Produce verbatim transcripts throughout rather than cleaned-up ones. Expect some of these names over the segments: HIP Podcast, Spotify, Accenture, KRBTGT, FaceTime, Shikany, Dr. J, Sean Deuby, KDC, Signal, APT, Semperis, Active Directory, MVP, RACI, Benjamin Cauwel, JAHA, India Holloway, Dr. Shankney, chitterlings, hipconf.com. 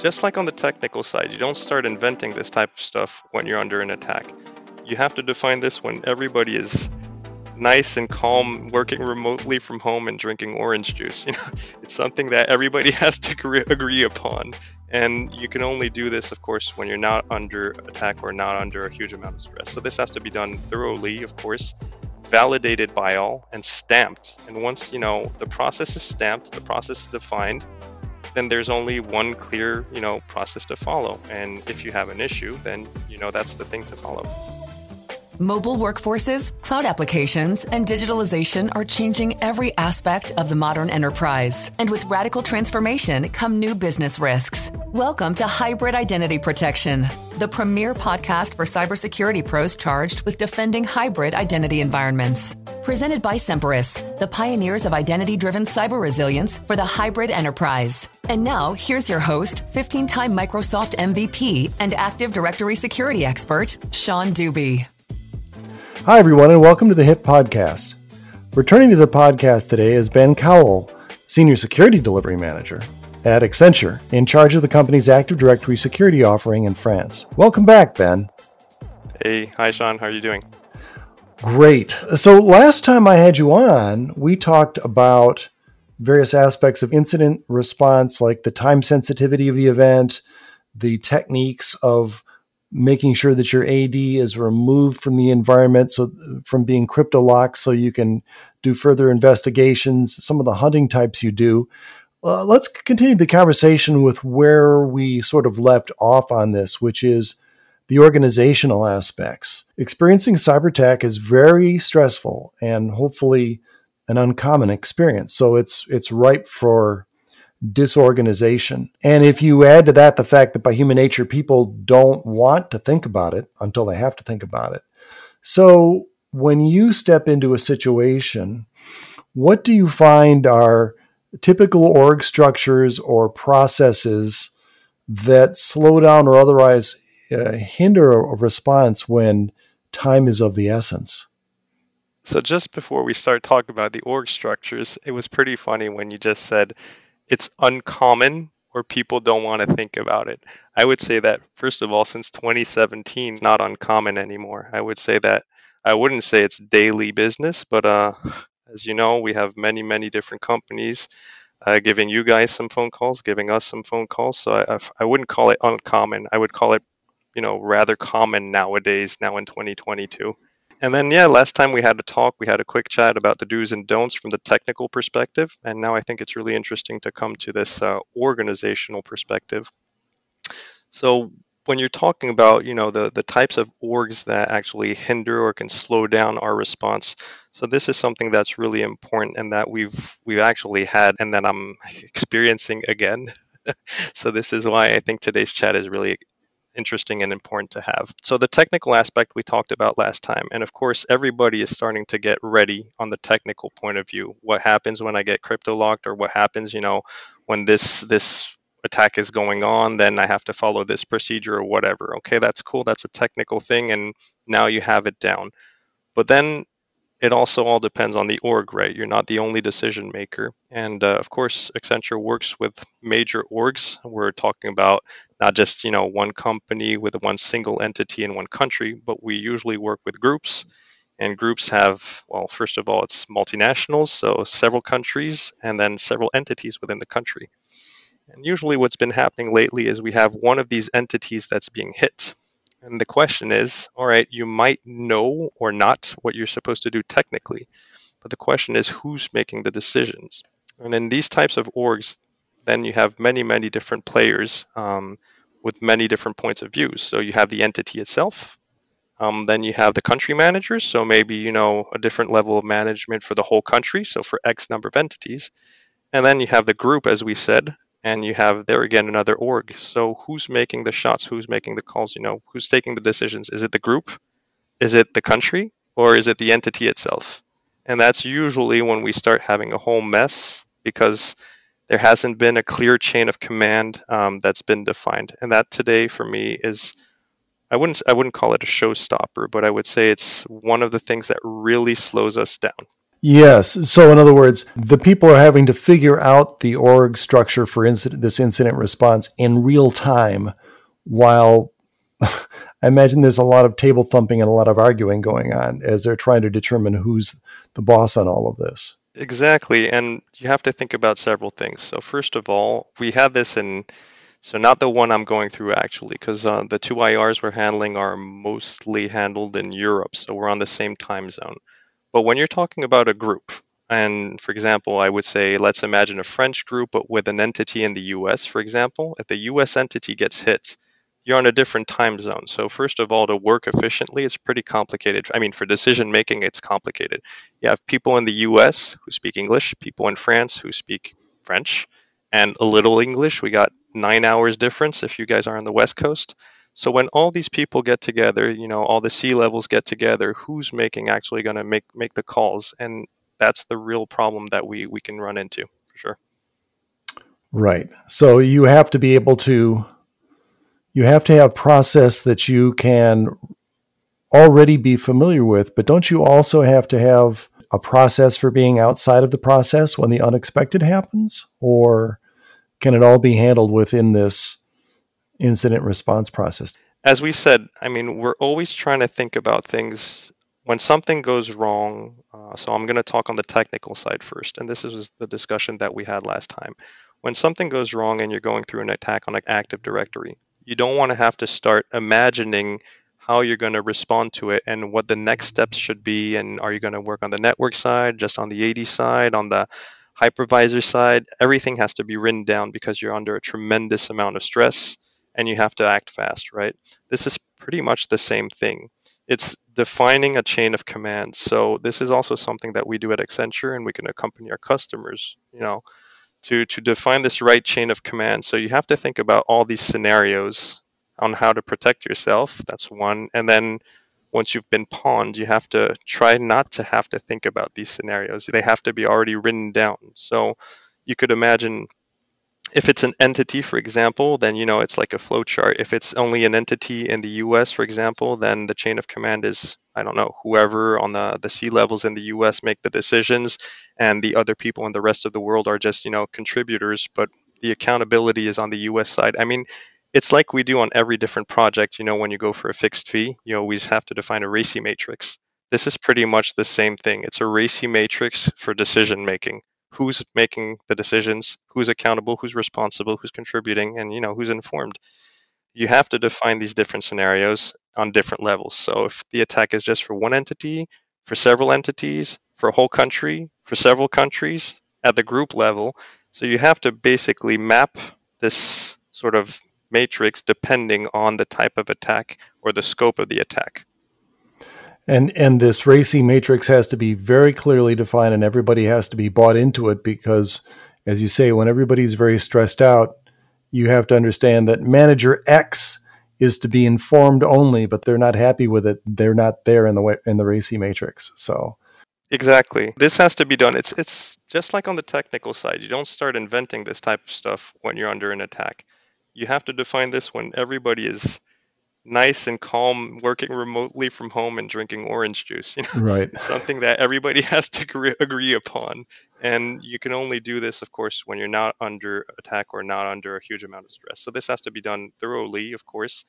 Just like on the technical side, you don't start inventing this type of stuff when you're under an attack. You have to define this when everybody is nice and calm, working remotely from home and drinking orange juice. You know, it's something that everybody has to agree, agree upon. And you can only do this, of course, when you're not under attack or not under a huge amount of stress. So this has to be done thoroughly, of course, validated by all and stamped. And once, you know, the process is stamped, the process is defined, then there's only one clear, you know, process to follow. And if you have an issue, then, you know, that's the thing to follow. Mobile workforces, cloud applications, and digitalization are changing every aspect of the modern enterprise. And with radical transformation come new business risks. Welcome to Hybrid Identity Protection, the premier podcast for cybersecurity pros charged with defending hybrid identity environments. Presented by Semperis, the pioneers of identity-driven cyber resilience for the hybrid enterprise. And now, here's your host, fifteen-time Microsoft M V P and Active Directory security expert, Sean Deuby. Hi, everyone, and welcome to the HIP Podcast. Returning to the podcast today is Ben Cauwel, Senior Security Delivery Manager at Accenture, in charge of the company's Active Directory security offering in France. Welcome back, Ben. Hey, hi, Sean. How are you doing? Great. So last time I had you on, we talked about various aspects of incident response, like the time sensitivity of the event, the techniques of making sure that your A D is removed from the environment, so from being crypto-locked, so you can do further investigations, some of the hunting types you do. Uh, let's continue the conversation with where we sort of left off on this, which is the organizational aspects. Experiencing cyber attack is very stressful and hopefully an uncommon experience, so it's it's ripe for disorganization. And if you add to that the fact that by human nature, people don't want to think about it until they have to think about it. So when you step into a situation, what do you find are typical org structures or processes that slow down or otherwise uh, hinder a response when time is of the essence? So just before we start talking about the org structures, it was pretty funny when you just said, it's uncommon or people don't want to think about it. I would say that, first of all, since twenty seventeen, it's not uncommon anymore. I would say that, I wouldn't say it's daily business, but uh, as you know, we have many, many different companies uh, giving you guys some phone calls, giving us some phone calls. So I, I wouldn't call it uncommon. I would call it, you know, rather common nowadays, now in twenty twenty-two. And then, yeah, last time we had a talk, we had a quick chat about the do's and don'ts from the technical perspective. And now I think it's really interesting to come to this uh, organizational perspective. So when you're talking about, you know, the, the types of orgs that actually hinder or can slow down our response. So this is something that's really important and that we've we've actually had and that I'm experiencing again. So this is why I think today's chat is really interesting and important to have. So the technical aspect we talked about last time, and of course, everybody is starting to get ready on the technical point of view. What happens when I get crypto locked, or what happens, you know, when this this attack is going on, then I have to follow this procedure or whatever. Okay, that's cool. That's a technical thing, and now you have it down. But then it also all depends on the org, right? You're not the only decision maker. And uh, of course, Accenture works with major orgs. We're talking about not just, you know, one company with one single entity in one country, but we usually work with groups. And groups have, well, first of all, it's multinationals, so several countries, and then several entities within the country. And usually what's been happening lately is we have one of these entities that's being hit. And the question is, all right, you might know or not what you're supposed to do technically, but the question is who's making the decisions? And in these types of orgs, then you have many, many different players um, with many different points of views. So you have the entity itself. Um, then you have the country managers. So maybe, you know, a different level of management for the whole country. So for X number of entities. And then you have the group, as we said. And you have there again another org. So who's making the shots? Who's making the calls? You know, who's taking the decisions? Is it the group? Is it the country? Or is it the entity itself? And that's usually when we start having a whole mess because there hasn't been a clear chain of command um, that's been defined. And that today for me is, I wouldn't I wouldn't call it a showstopper, but I would say it's one of the things that really slows us down. Yes. So in other words, the people are having to figure out the org structure for incident, this incident response in real time, while I imagine there's a lot of table thumping and a lot of arguing going on as they're trying to determine who's the boss on all of this. Exactly. And you have to think about several things. So first of all, we have this in, so not the one I'm going through actually, because uh, the two I Rs we're handling are mostly handled in Europe. So we're on the same time zone. But when you're talking about a group, and for example, I would say, let's imagine a French group, but with an entity in the U S, for example, if the U S entity gets hit, you're on a different time zone. So first of all, to work efficiently, it's pretty complicated. I mean, for decision making, it's complicated. You have people in the U S who speak English, people in France who speak French, and a little English. We got nine hours difference if you guys are on the West Coast. So when all these people get together, you know, all the C-levels get together, who's making actually going to make, make the calls? And that's the real problem that we, we can run into, for sure. Right. So you have to be able to, you have to have process that you can already be familiar with, but don't you also have to have a process for being outside of the process when the unexpected happens? Or can it all be handled within this incident response process? As we said, I mean, we're always trying to think about things when something goes wrong. Uh, so I'm going to talk on the technical side first. And this is the discussion that we had last time. When something goes wrong and you're going through an attack on an Active Directory, you don't want to have to start imagining how you're going to respond to it and what the next steps should be. And are you going to work on the network side, just on the A D side, on the hypervisor side? Everything has to be written down because you're under a tremendous amount of stress. And you have to act fast, right? This is pretty much the same thing. It's defining a chain of command. So this is also something that we do at Accenture, and we can accompany our customers, you know, to, to define this right chain of command. So you have to think about all these scenarios on how to protect yourself. That's one. And then once you've been pawned, you have to try not to have to think about these scenarios. They have to be already written down. So you could imagine, if it's an entity, for example, then, you know, it's like a flow chart. If it's only an entity in the U S, for example, then the chain of command is, I don't know, whoever on the, the C-levels in the U S make the decisions, and the other people in the rest of the world are just, you know, contributors, but the accountability is on the U S side. I mean, it's like we do on every different project. You know, when you go for a fixed fee, you always have to define a RACI matrix. This is pretty much the same thing. It's a RACI matrix for decision making. Who's making the decisions, who's accountable, who's responsible, who's contributing, and, you know, who's informed. You have to define these different scenarios on different levels. So if the attack is just for one entity, for several entities, for a whole country, for several countries, at the group level. So you have to basically map this sort of matrix depending on the type of attack or the scope of the attack. And and this RACI matrix has to be very clearly defined, and everybody has to be bought into it, because, as you say, when everybody's very stressed out, you have to understand that manager X is to be informed only, but they're not happy with it. They're not there in the in the RACI matrix. So exactly. This has to be done. It's it's just like on the technical side. You don't start inventing this type of stuff when you're under an attack. You have to define this when everybody is nice and calm, working remotely from home and drinking orange juice, you know, right? Something that everybody has to agree, agree upon. And you can only do this, of course, when you're not under attack or not under a huge amount of stress. So this has to be done thoroughly, of course,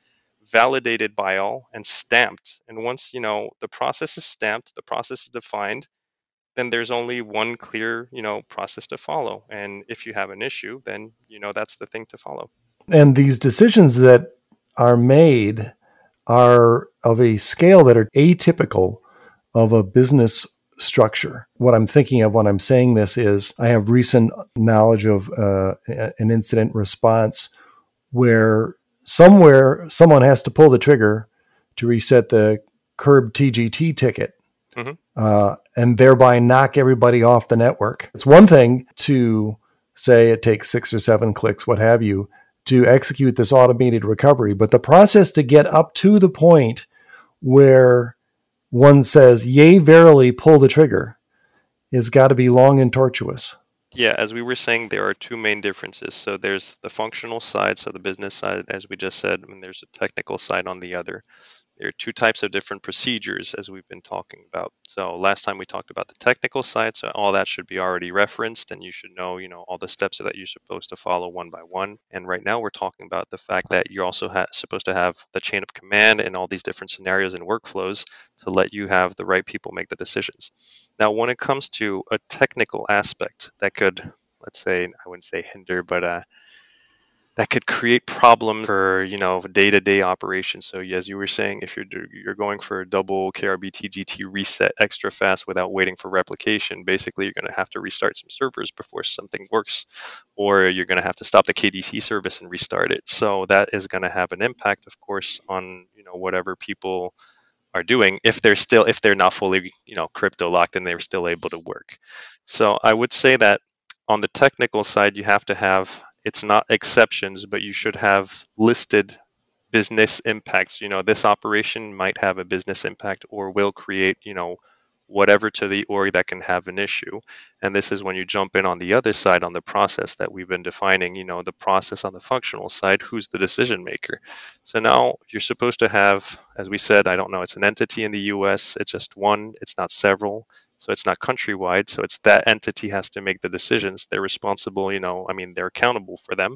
validated by all and stamped. And once, you know, the process is stamped, the process is defined, then there's only one clear, you know, process to follow. And if you have an issue, then, you know, that's the thing to follow. And these decisions that are made are of a scale that are atypical of a business structure. What I'm thinking of when I'm saying this is I have recent knowledge of uh, an incident response where somewhere someone has to pull the trigger to reset the K R B T G T ticket, mm-hmm. uh, and thereby knock everybody off the network. It's one thing to say it takes six or seven clicks, what have you, to execute this automated recovery, but the process to get up to the point where one says, yea, verily, pull the trigger, has got to be long and tortuous. Yeah, as we were saying, there are two main differences. So there's the functional side, so the business side, as we just said, and there's a technical side on the other. There are two types of different procedures, as we've been talking about. So last time we talked about the technical side, so all that should be already referenced, and you should know, you know, all the steps that you're supposed to follow one by one. And right now we're talking about the fact that you're also ha- supposed to have the chain of command and all these different scenarios and workflows to let you have the right people make the decisions. Now, when it comes to a technical aspect that could, let's say, I wouldn't say hinder, but uh, that could create problems for, you know, day-to-day operations. So as you were saying, if you're you're going for a double K R B T G T reset extra fast without waiting for replication, basically you're going to have to restart some servers before something works, or you're going to have to stop the K D C service and restart it. So that is going to have an impact, of course, on, you know, whatever people are doing, if they're still, if they're not fully, you know, crypto locked and they're still able to work. So I would say that on the technical side, you have to have, it's not exceptions, but you should have listed business impacts. You know, this operation might have a business impact or will create, you know, whatever to the org that can have an issue. And this is when you jump in on the other side, on the process that we've been defining, you know, the process on the functional side, who's the decision maker. So now you're supposed to have, as we said, I don't know, it's an entity in the U S, it's just one, it's not several. So it's not countrywide. So it's that entity has to make the decisions. They're responsible, you know, I mean, they're accountable for them.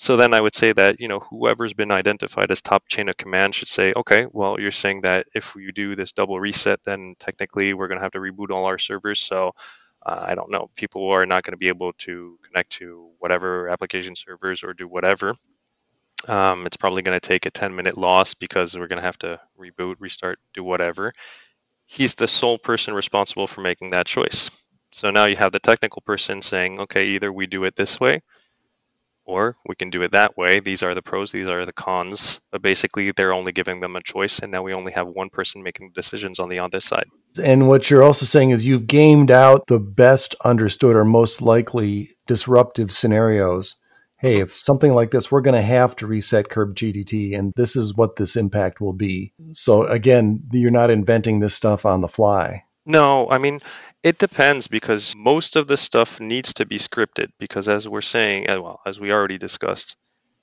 So then I would say that, you know, whoever's been identified as top chain of command should say, okay, well, you're saying that if we do this double reset, then technically we're going to have to reboot all our servers. So uh, I don't know, people are not going to be able to connect to whatever application servers or do whatever. Um, it's probably going to take a ten minute loss because we're going to have to reboot, restart, do whatever. He's the sole person responsible for making that choice. So now you have the technical person saying, okay, either we do it this way or we can do it that way. These are the pros, these are the cons. But basically, they're only giving them a choice, and now we only have one person making decisions on the other side. And what you're also saying is you've gamed out the best understood or most likely disruptive scenarios. Hey, if something like this, we're going to have to reset K R B T G T, and this is what this impact will be. So again, you're not inventing this stuff on the fly. No, I mean, it depends, because most of this stuff needs to be scripted, because as we're saying, well, as we already discussed,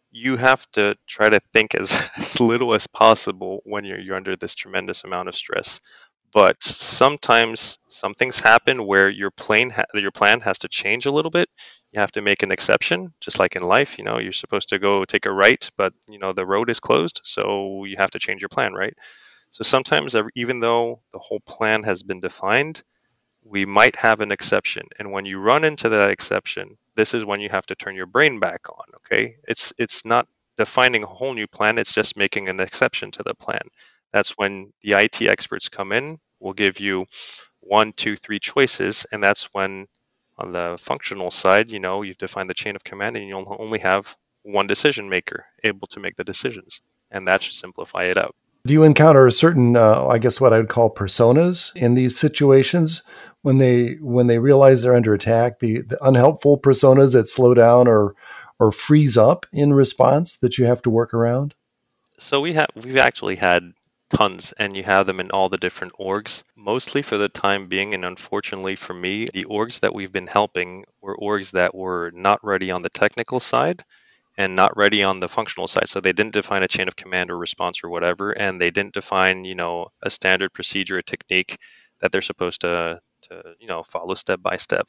you have to try to think as, as little as possible when you're, you're under this tremendous amount of stress. But sometimes some things happen where your plan, ha- your plan has to change a little bit. You have to make an exception, just like in life. You know, you're supposed to go take a right, but, you know, the road is closed, so you have to change your plan, right? So sometimes, even though the whole plan has been defined, we might have an exception. And when you run into that exception, this is when you have to turn your brain back on, okay? It's, it's not defining a whole new plan. It's just making an exception to the plan. That's when the I T experts come in. We'll give you one, two, three choices, and that's when on the functional side, you know, you've defined the chain of command and you'll only have one decision maker able to make the decisions. And that should simplify it out. Do you encounter a certain, uh, I guess what I would call personas in these situations when they when they realize they're under attack, the, the unhelpful personas that slow down or or freeze up in response that you have to work around? So we have we've actually had tons, and you have them in all the different orgs. Mostly for the time being, and unfortunately for me, the orgs that we've been helping were orgs that were not ready on the technical side and not ready on the functional side. So they didn't define a chain of command or response or whatever, and they didn't define, you know, a standard procedure or technique that they're supposed to, to you know, follow step by step.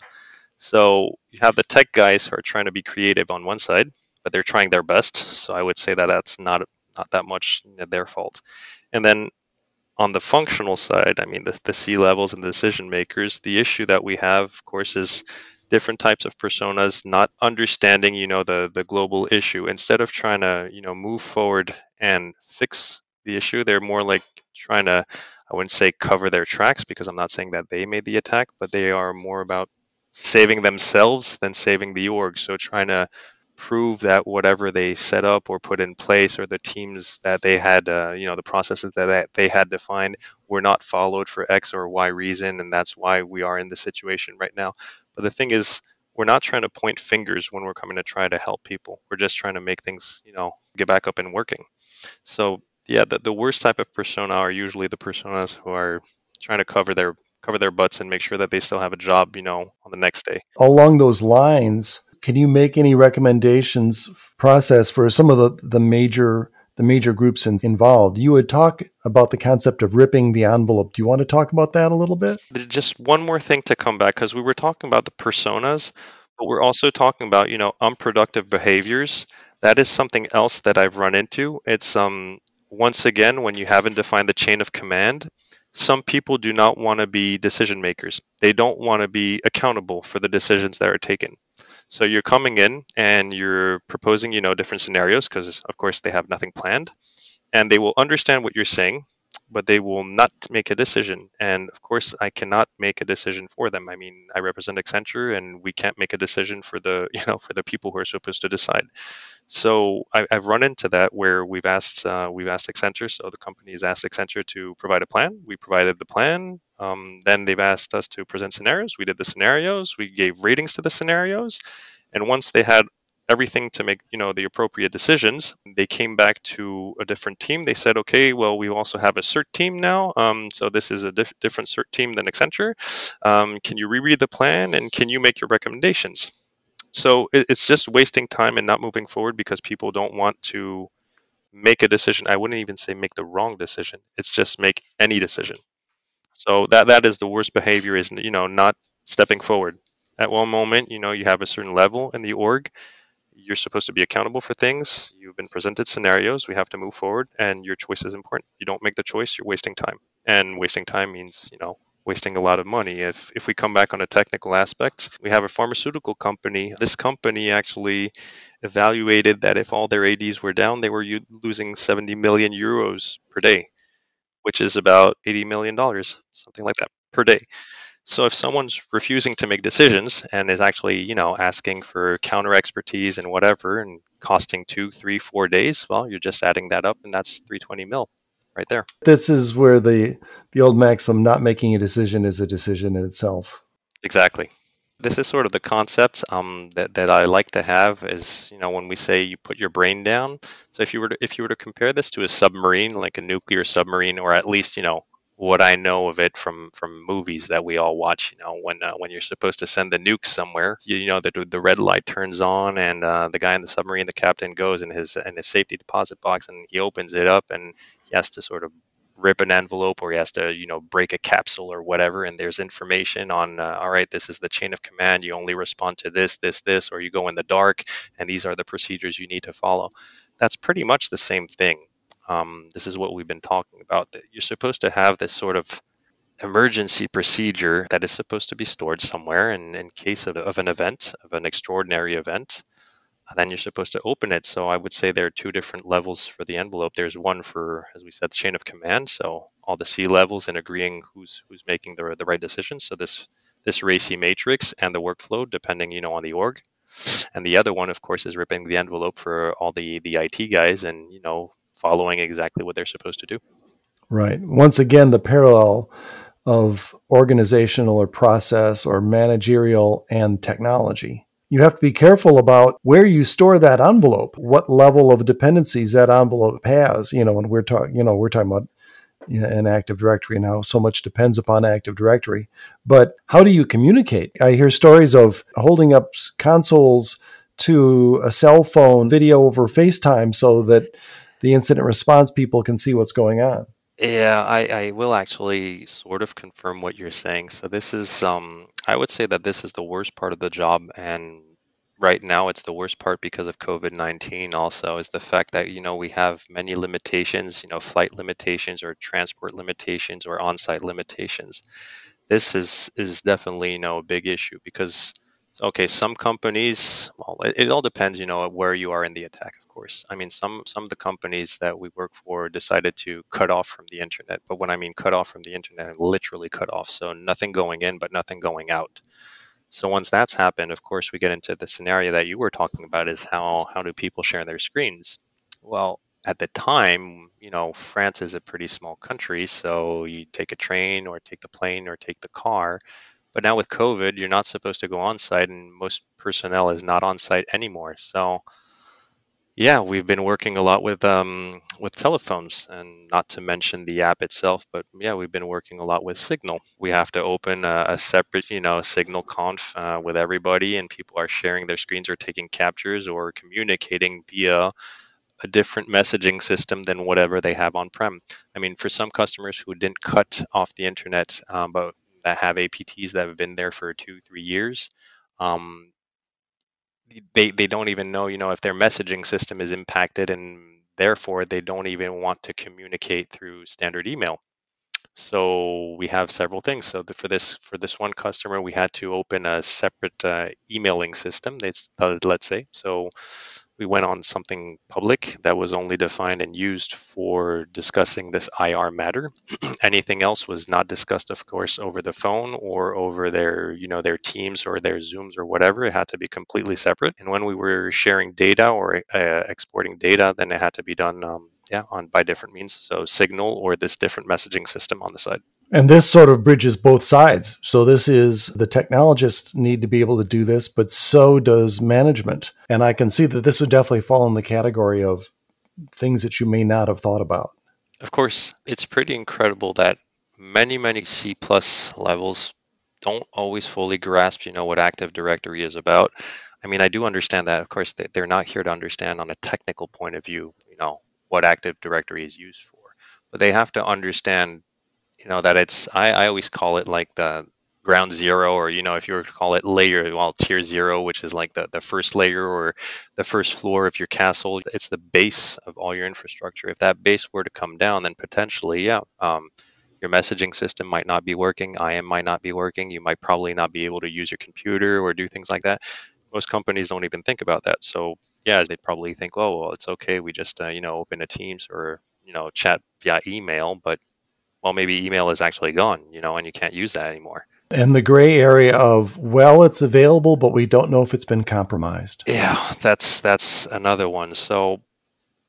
So you have the tech guys who are trying to be creative on one side, but they're trying their best. So I would say that that's not not that much their fault. And then on the functional side, I mean, the, the C-levels and the decision makers, the issue that we have, of course, is different types of personas not understanding, you know, the, the global issue. Instead of trying to, you know, move forward and fix the issue, they're more like trying to, I wouldn't say cover their tracks, because I'm not saying that they made the attack, but they are more about saving themselves than saving the org. So trying to prove that whatever they set up or put in place, or the teams that they had, uh, you know, the processes that they had defined were not followed for X or Y reason, and that's why we are in this situation right now. But the thing is, we're not trying to point fingers when we're coming to try to help people. We're just trying to make things, you know, get back up and working. So yeah, the, the worst type of persona are usually the personas who are trying to cover their cover their butts and make sure that they still have a job, you know, on the next day. Along those lines, can you make any recommendations process for some of the, the major the major groups involved. You would talk about the concept of ripping the envelope. Do you want to talk about that a little bit? Just one more thing to come back, because we were talking about the personas, but we're also talking about, you know, unproductive behaviors. That is something else that I've run into. It's um once again, when you haven't defined the chain of command, some people do not want to be decision makers. They don't want to be accountable for the decisions that are taken. So you're coming in and you're proposing, you know, different scenarios, because of course they have nothing planned, and they will understand what you're saying, but they will not make a decision. And of course, I cannot make a decision for them. I mean, I represent Accenture, and we can't make a decision for the, you know, for the people who are supposed to decide. So I, I've run into that where we've asked, uh, we've asked Accenture. So the company has asked Accenture to provide a plan. We provided the plan. Um, then they've asked us to present scenarios. We did the scenarios. We gave ratings to the scenarios. And once they had everything to make, you know, the appropriate decisions, they came back to a different team. They said, okay, well, we also have a cert team now. Um, so this is a diff different cert team than Accenture. Um, can you reread the plan, and can you make your recommendations? So it, it's just wasting time and not moving forward because people don't want to make a decision. I wouldn't even say make the wrong decision. It's just make any decision. So that, that is the worst behavior, is, you know, not stepping forward. At one moment, you know, you have a certain level in the org. You're supposed to be accountable for things. You've been presented scenarios. We have to move forward, and your choice is important. You don't make the choice, you're wasting time. And wasting time means, you know, wasting a lot of money. If if we come back on a technical aspect, we have a pharmaceutical company. This company actually evaluated that if all their A Ds were down, they were losing seventy million euros per day, which is about eighty million dollars, something like that, per day. So if someone's refusing to make decisions and is actually, you know, asking for counter expertise and whatever, and costing two, three, four days, well, you're just adding that up, and that's three hundred twenty mil right there. This is where the, the old maxim, not making a decision is a decision in itself. Exactly. This is sort of the concept um, that, that I like to have is, you know, when we say you put your brain down. So if you were to, if you were to compare this to a submarine, like a nuclear submarine, or at least, you know, what I know of it from from movies that we all watch, you know, when uh, when you're supposed to send the nuke somewhere, you, you know, the the red light turns on, and uh, the guy in the submarine, the captain, goes in his in his safety deposit box, and he opens it up, and he has to sort of rip an envelope, or he has to, you know, break a capsule or whatever, and there's information on, uh, all right, this is the chain of command. You only respond to this, this, this, or you go in the dark, and these are the procedures you need to follow. That's pretty much the same thing. Um, this is what we've been talking about, that you're supposed to have this sort of emergency procedure that is supposed to be stored somewhere, and in case of, of an event, of an extraordinary event, then you're supposed to open it. So I would say there are two different levels for the envelope. There's one for, as we said, the chain of command. So all the C levels and agreeing who's who's making the, the right decisions. So this this RACI matrix and the workflow, depending, you know, on the org. And the other one, of course, is ripping the envelope for all the, the I T guys and, you know, following exactly what they're supposed to do. Right. Once again, the parallel of organizational or process or managerial and technology. You have to be careful about where you store that envelope, what level of dependencies that envelope has. You know, and we're talking, you know, we're talking about an Active Directory now. So much depends upon Active Directory. But how do you communicate? I hear stories of holding up consoles to a cell phone video over FaceTime so that the incident response people can see what's going on. Yeah, I, I will actually sort of confirm what you're saying. So this is, um, I would say that this is the worst part of the job. And right now it's the worst part because of COVID nineteen also, is the fact that, you know, we have many limitations, you know, flight limitations or transport limitations or on-site limitations. This is, is definitely, you know, a big issue because, okay, some companies, well, it, it all depends, you know, where you are in the attack, of course. I mean, some, some of the companies that we work for decided to cut off from the internet. But when I mean cut off from the internet, I literally cut off. So nothing going in, but nothing going out. So once that's happened, of course, we get into the scenario that you were talking about, is how, how do people share their screens? Well, at the time, you know, France is a pretty small country. So you take a train or take the plane or take the car. But now with COVID, you're not supposed to go on site, and most personnel is not on site anymore. So yeah, we've been working a lot with um, with telephones, and not to mention the app itself. But yeah, we've been working a lot with Signal. We have to open a, a separate, you know, Signal conf uh, with everybody, and people are sharing their screens or taking captures or communicating via a different messaging system than whatever they have on-prem. I mean, for some customers who didn't cut off the internet, um, but that have A P Ts that have been there for two, three years, um, they, they don't even know, you know, if their messaging system is impacted, and therefore they don't even want to communicate through standard email. So we have several things. So the, for this for this one customer, we had to open a separate uh, emailing system, that's, uh, let's say. So we went on something public that was only defined and used for discussing this I R matter. Anything else was not discussed, of course, over the phone or over their, you know, their Teams or their Zooms or whatever. It had to be completely separate. And when we were sharing data or uh, exporting data, then it had to be done um, Yeah, on by different means. So Signal or this different messaging system on the side. And this sort of bridges both sides. So this is, the technologists need to be able to do this, but so does management. And I can see that this would definitely fall in the category of things that you may not have thought about. Of course, it's pretty incredible that many, many C plus levels don't always fully grasp, you know, what Active Directory is about. I mean, I do understand that. Of course, they're not here to understand on a technical point of view, you know, what Active Directory is used for, but they have to understand, you know, that it's, I, I always call it like the ground zero, or, you know, if you were to call it layer, well, tier zero, which is like the, the first layer or the first floor of your castle. It's the base of all your infrastructure. If that base were to come down, then potentially, yeah, um, your messaging system might not be working. I M might not be working. You might probably not be able to use your computer or do things like that. Most companies don't even think about that. So yeah, they probably think, oh, well, it's okay. We just, uh, you know, open a Teams or, you know, chat via email, but well, maybe email is actually gone, you know, and you can't use that anymore. And the gray area of, well, it's available, but we don't know if it's been compromised. Yeah, that's, that's another one. So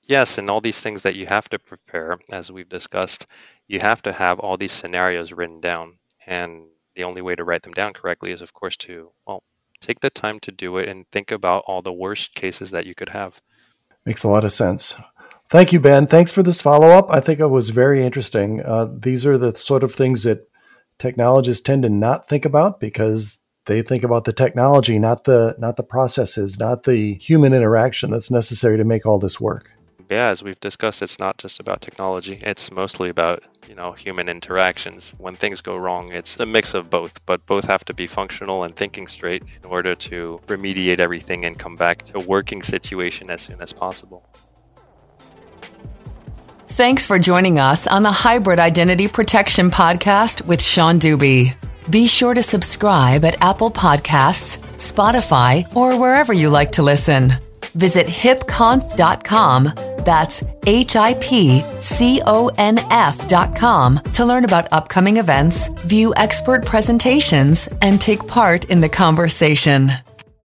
yes, and all these things that you have to prepare, as we've discussed, you have to have all these scenarios written down. And the only way to write them down correctly is, of course, to, well, take the time to do it and think about all the worst cases that you could have. Makes a lot of sense. Thank you, Ben. Thanks for this follow-up. I think it was very interesting. Uh, these are the sort of things that technologists tend to not think about because they think about the technology, not the not the processes, not the human interaction that's necessary to make all this work. Yeah, as we've discussed, it's not just about technology. It's mostly about, you know, human interactions. When things go wrong, it's a mix of both, but both have to be functional and thinking straight in order to remediate everything and come back to a working situation as soon as possible. Thanks for joining us on the Hybrid Identity Protection Podcast with Sean Deuby. Be sure to subscribe at Apple Podcasts, Spotify, or wherever you like to listen. Visit hip conf dot com, that's H I P C O N F dot com, to learn about upcoming events, view expert presentations, and take part in the conversation.